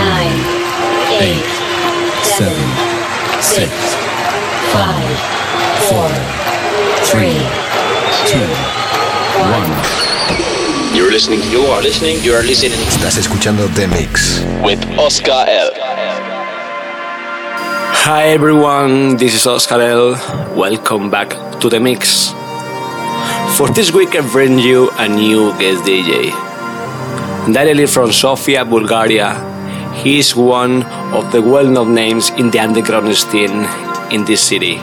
9, 8, 7, 6, 5, 4, 3, 2, 1. You are listening. Estás escuchando The Mix with Oscar L. Hi everyone, this is Oscar L. Welcome back to The Mix. For this week I bring you a new guest DJ. Directly from Sofia, Bulgaria, he is one of the well-known names in the underground scene in this city.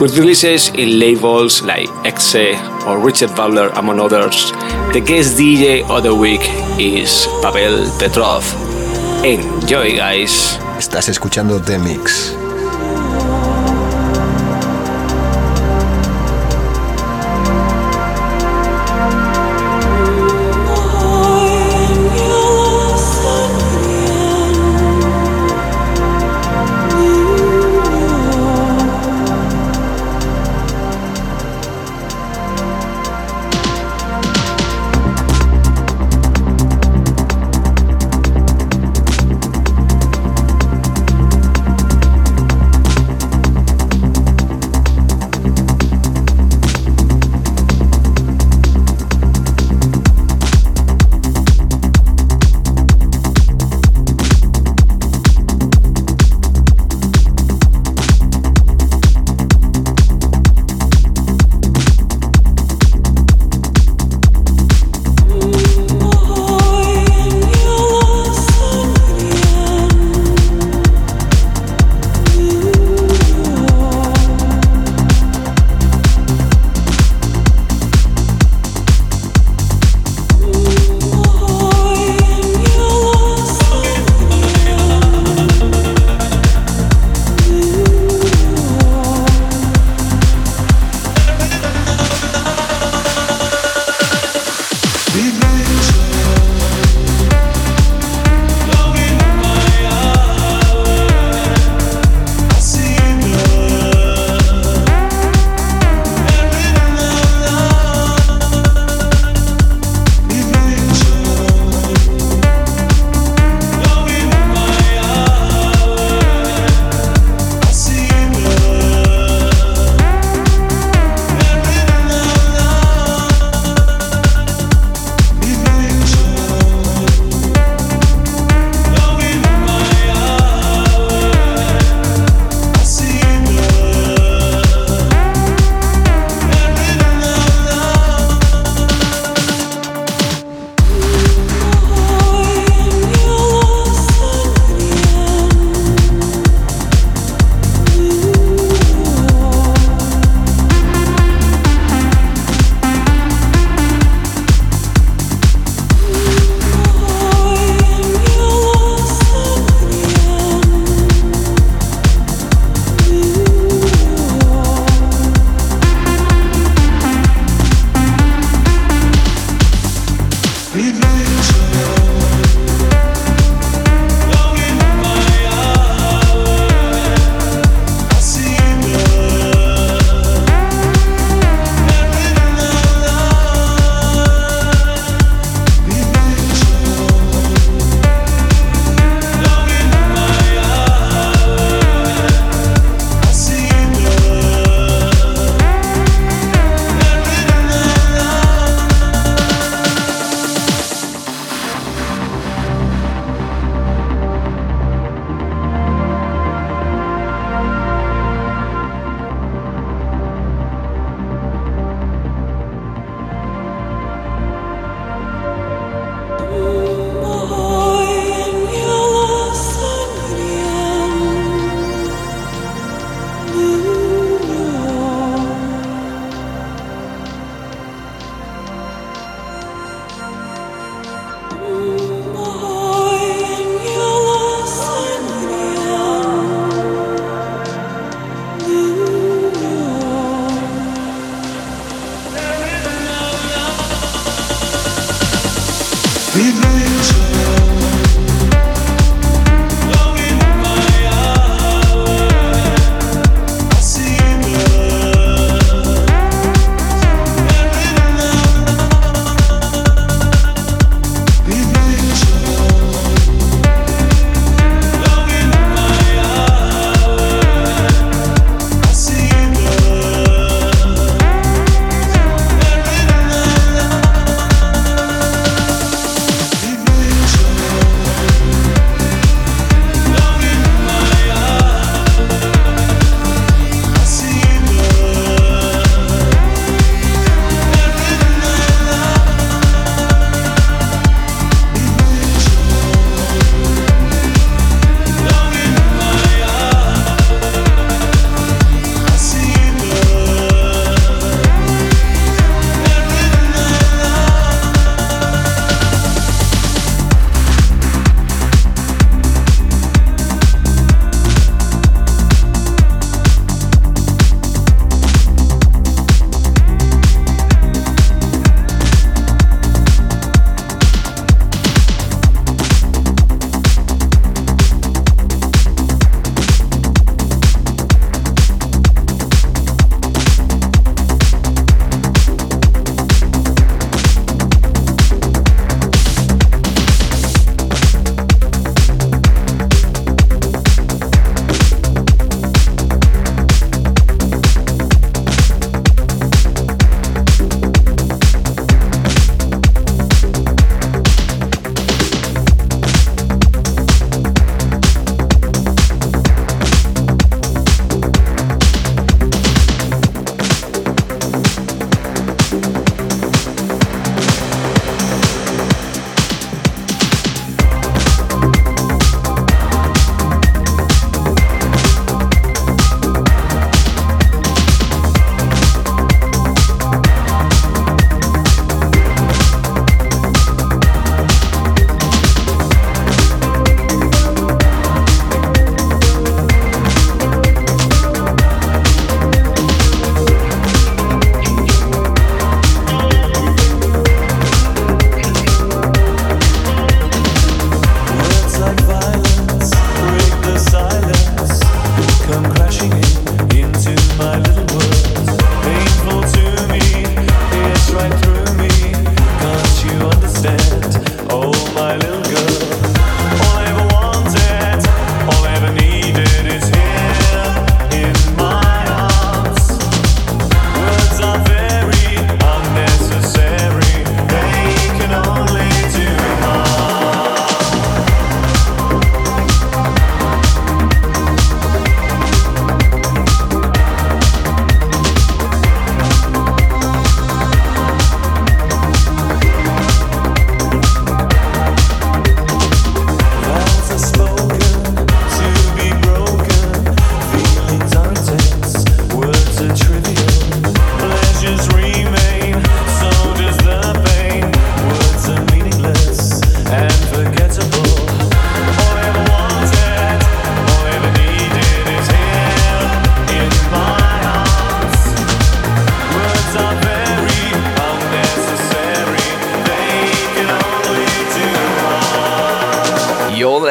With releases in labels like Exe or Richard Butler, among others, the guest DJ of the week is Pavel Petrov. Enjoy, guys. Estás escuchando The Mix.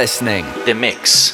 listening. The Mix.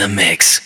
the mix.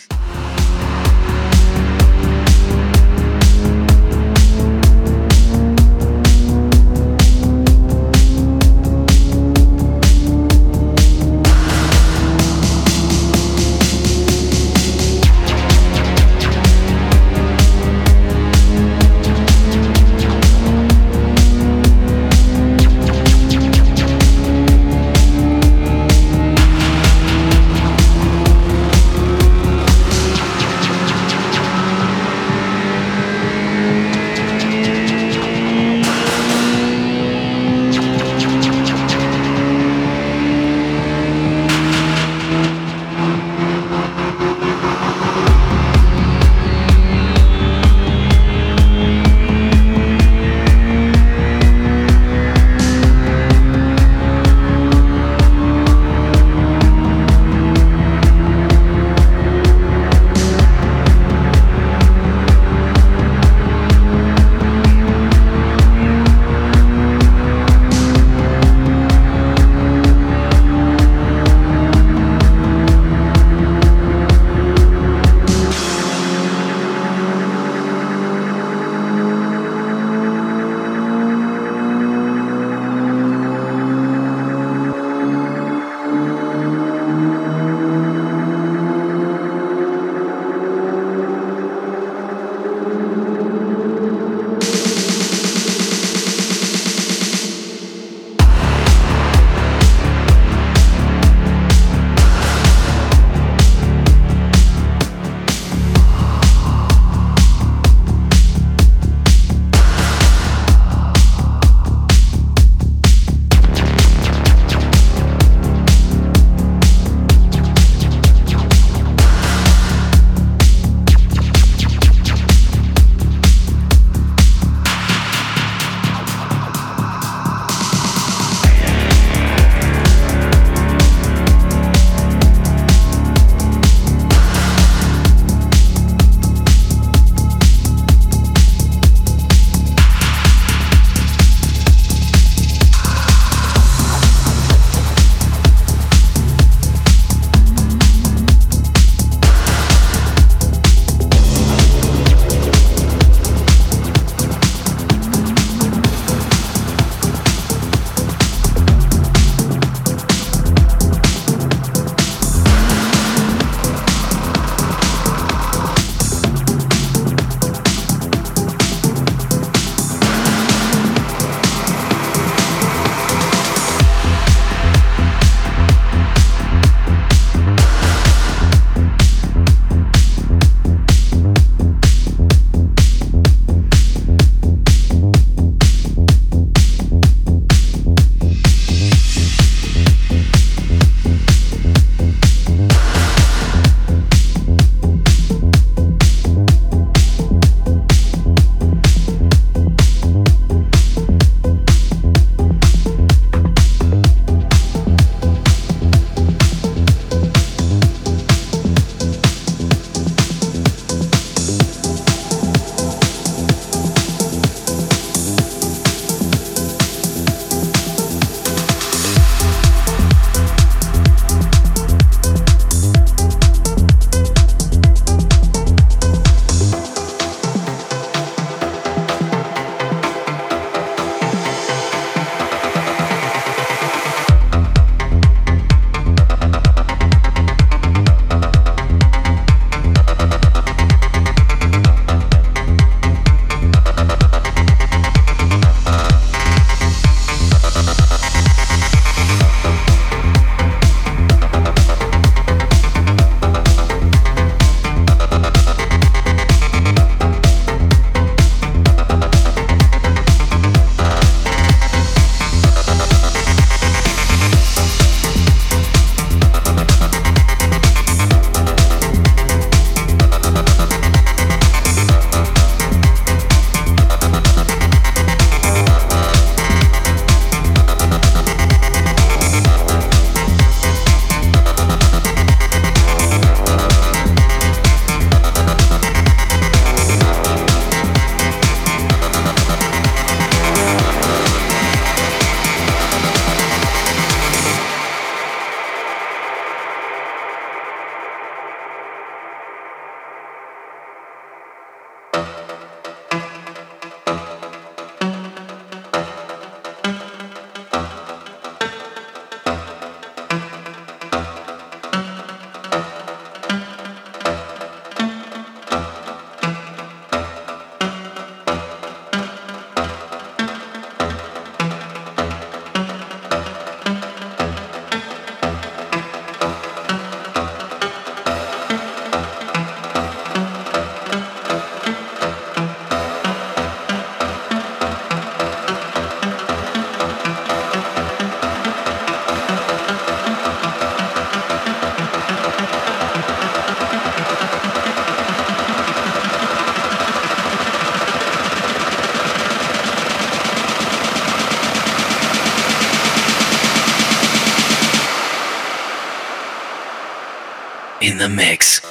the mix.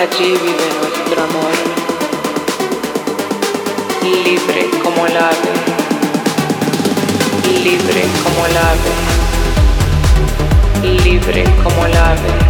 Allí vive nuestro amor, libre como el ave, libre como el ave, libre como el ave.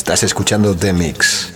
Estás escuchando The Mix.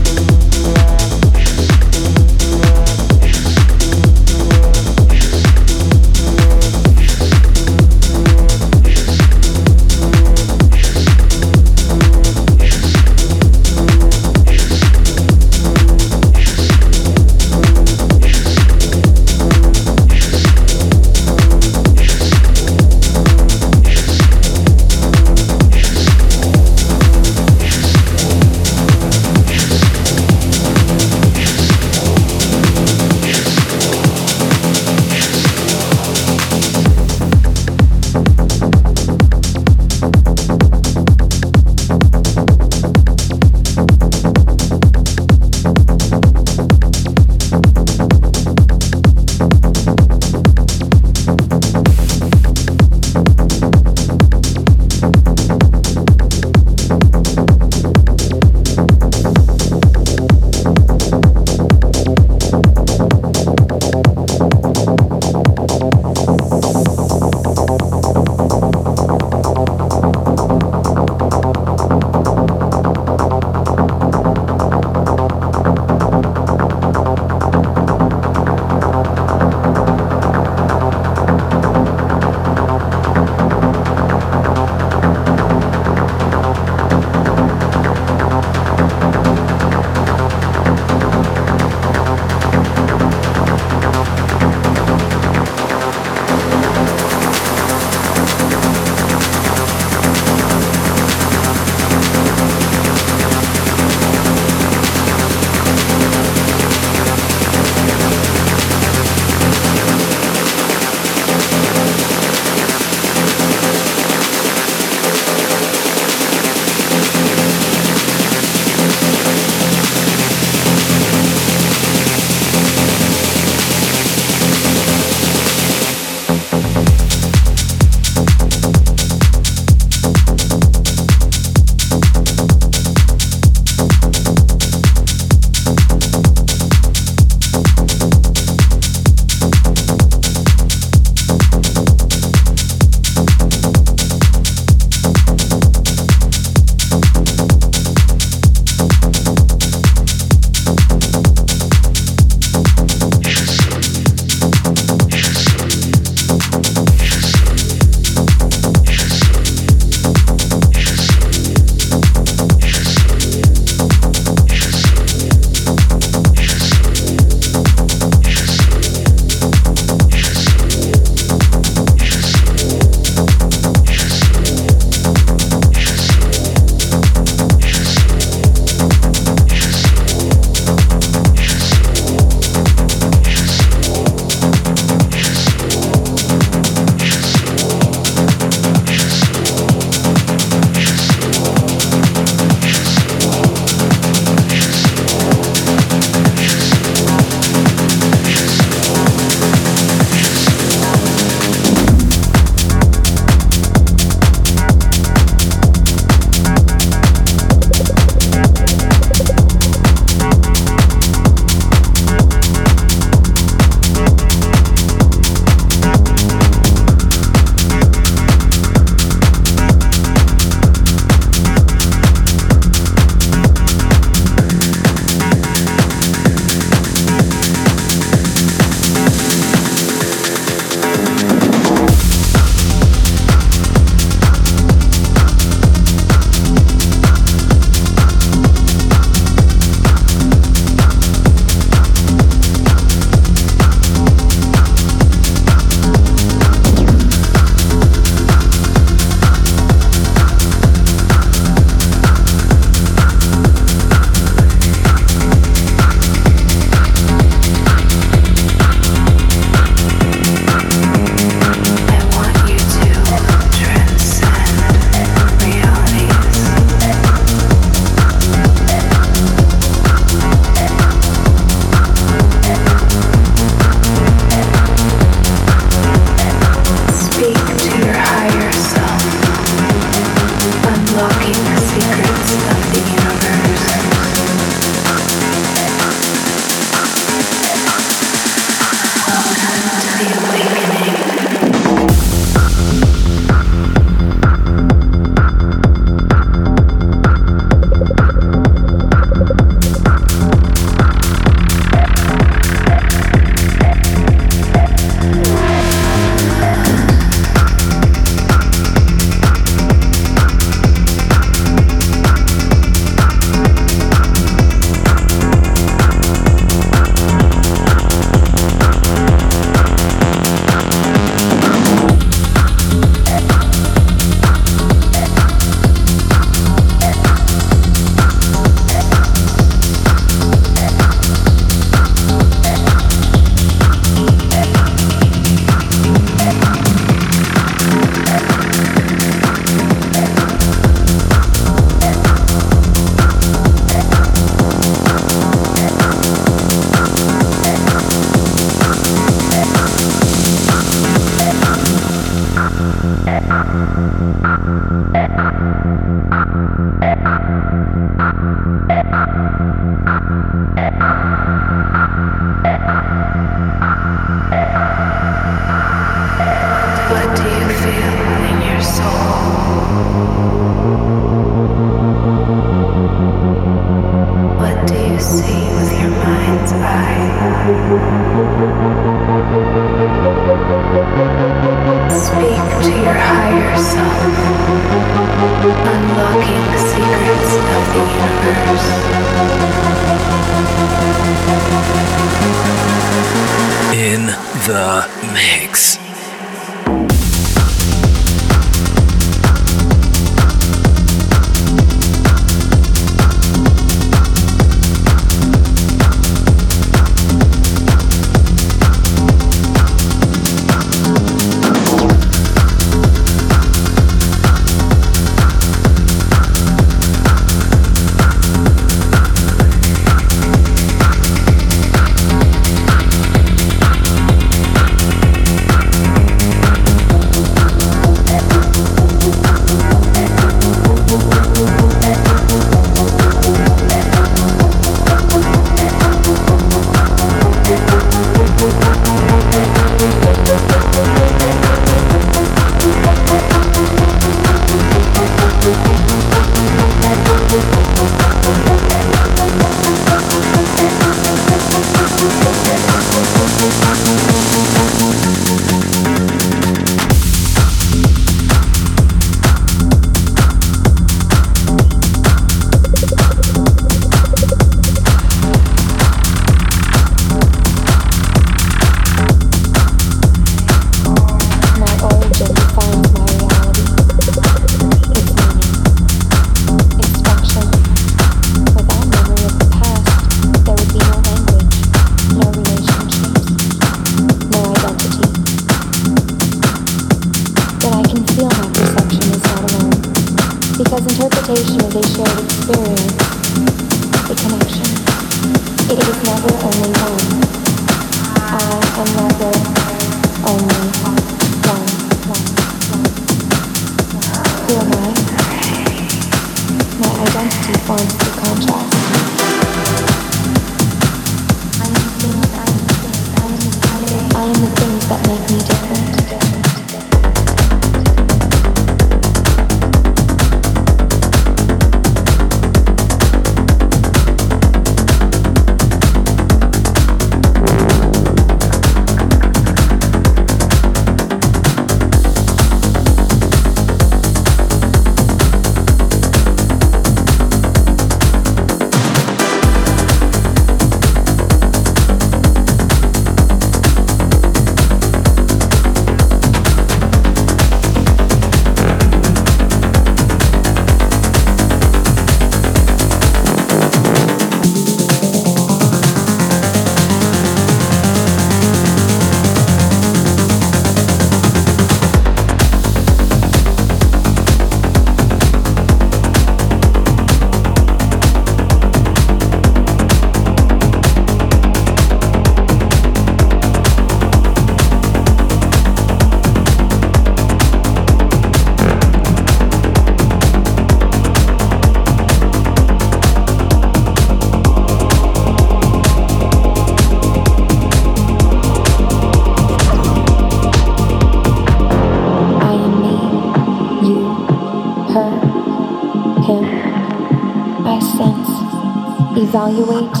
Evaluate,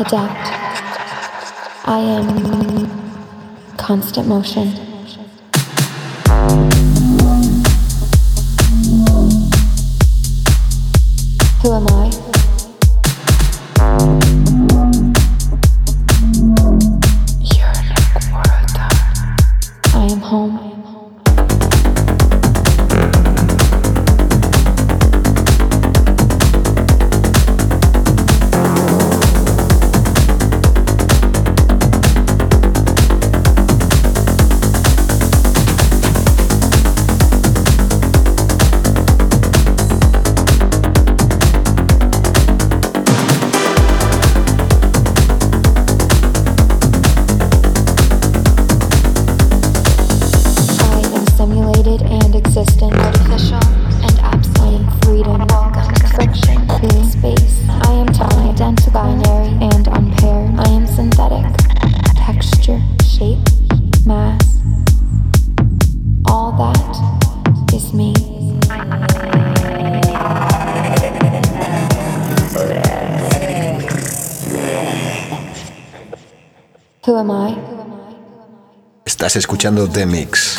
adapt. I am constant motion. Estás escuchando The Mix.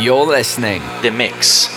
You're listening to The Mix.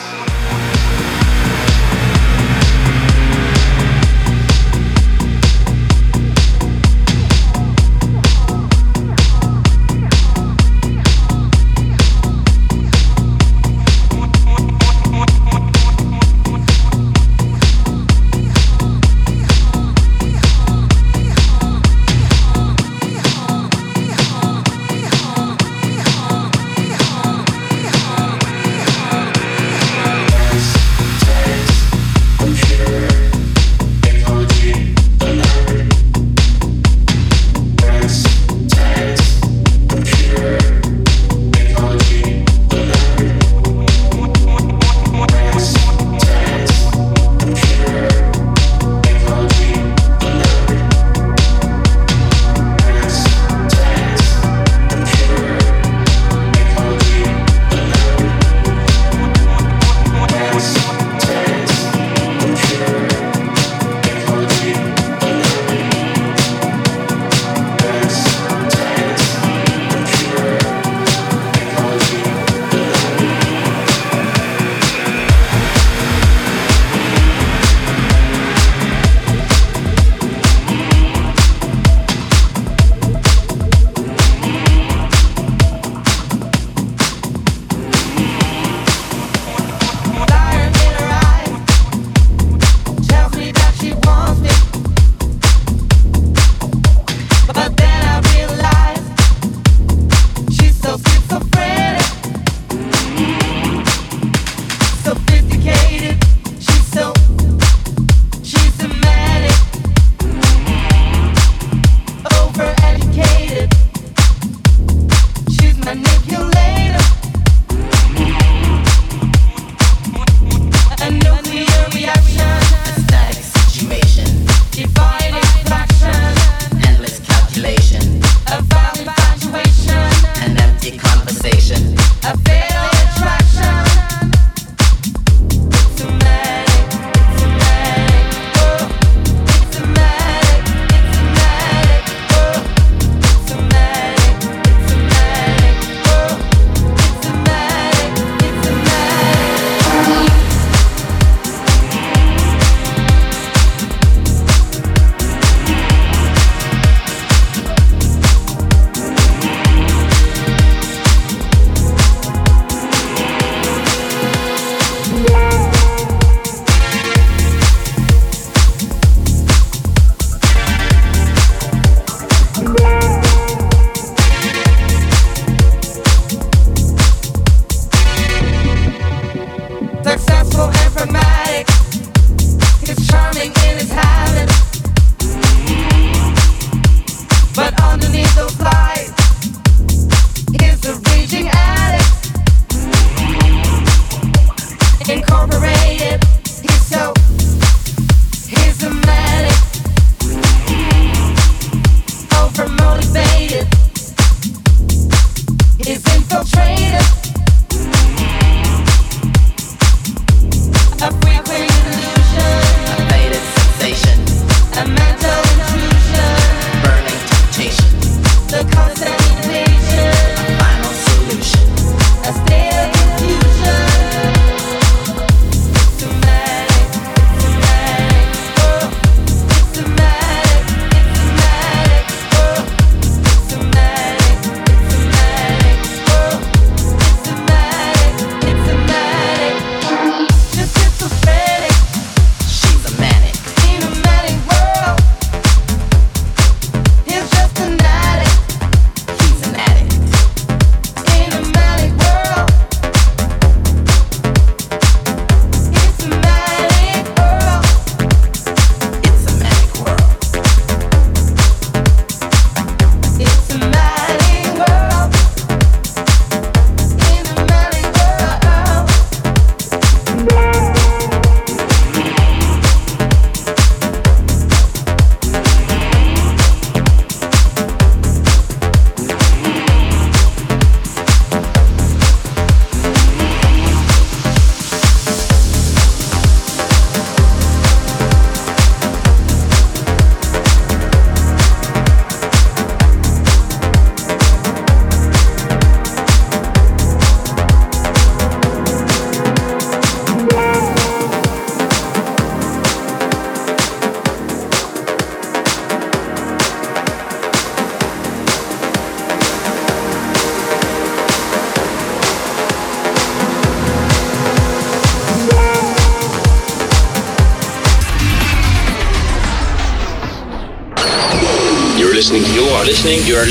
Incorporated. He's a manic, overmotivated. He's infiltrated. A frequent illusion, a faded sensation, a mental intrusion, burning temptation, the constant invasion, a final solution, a state of confusion.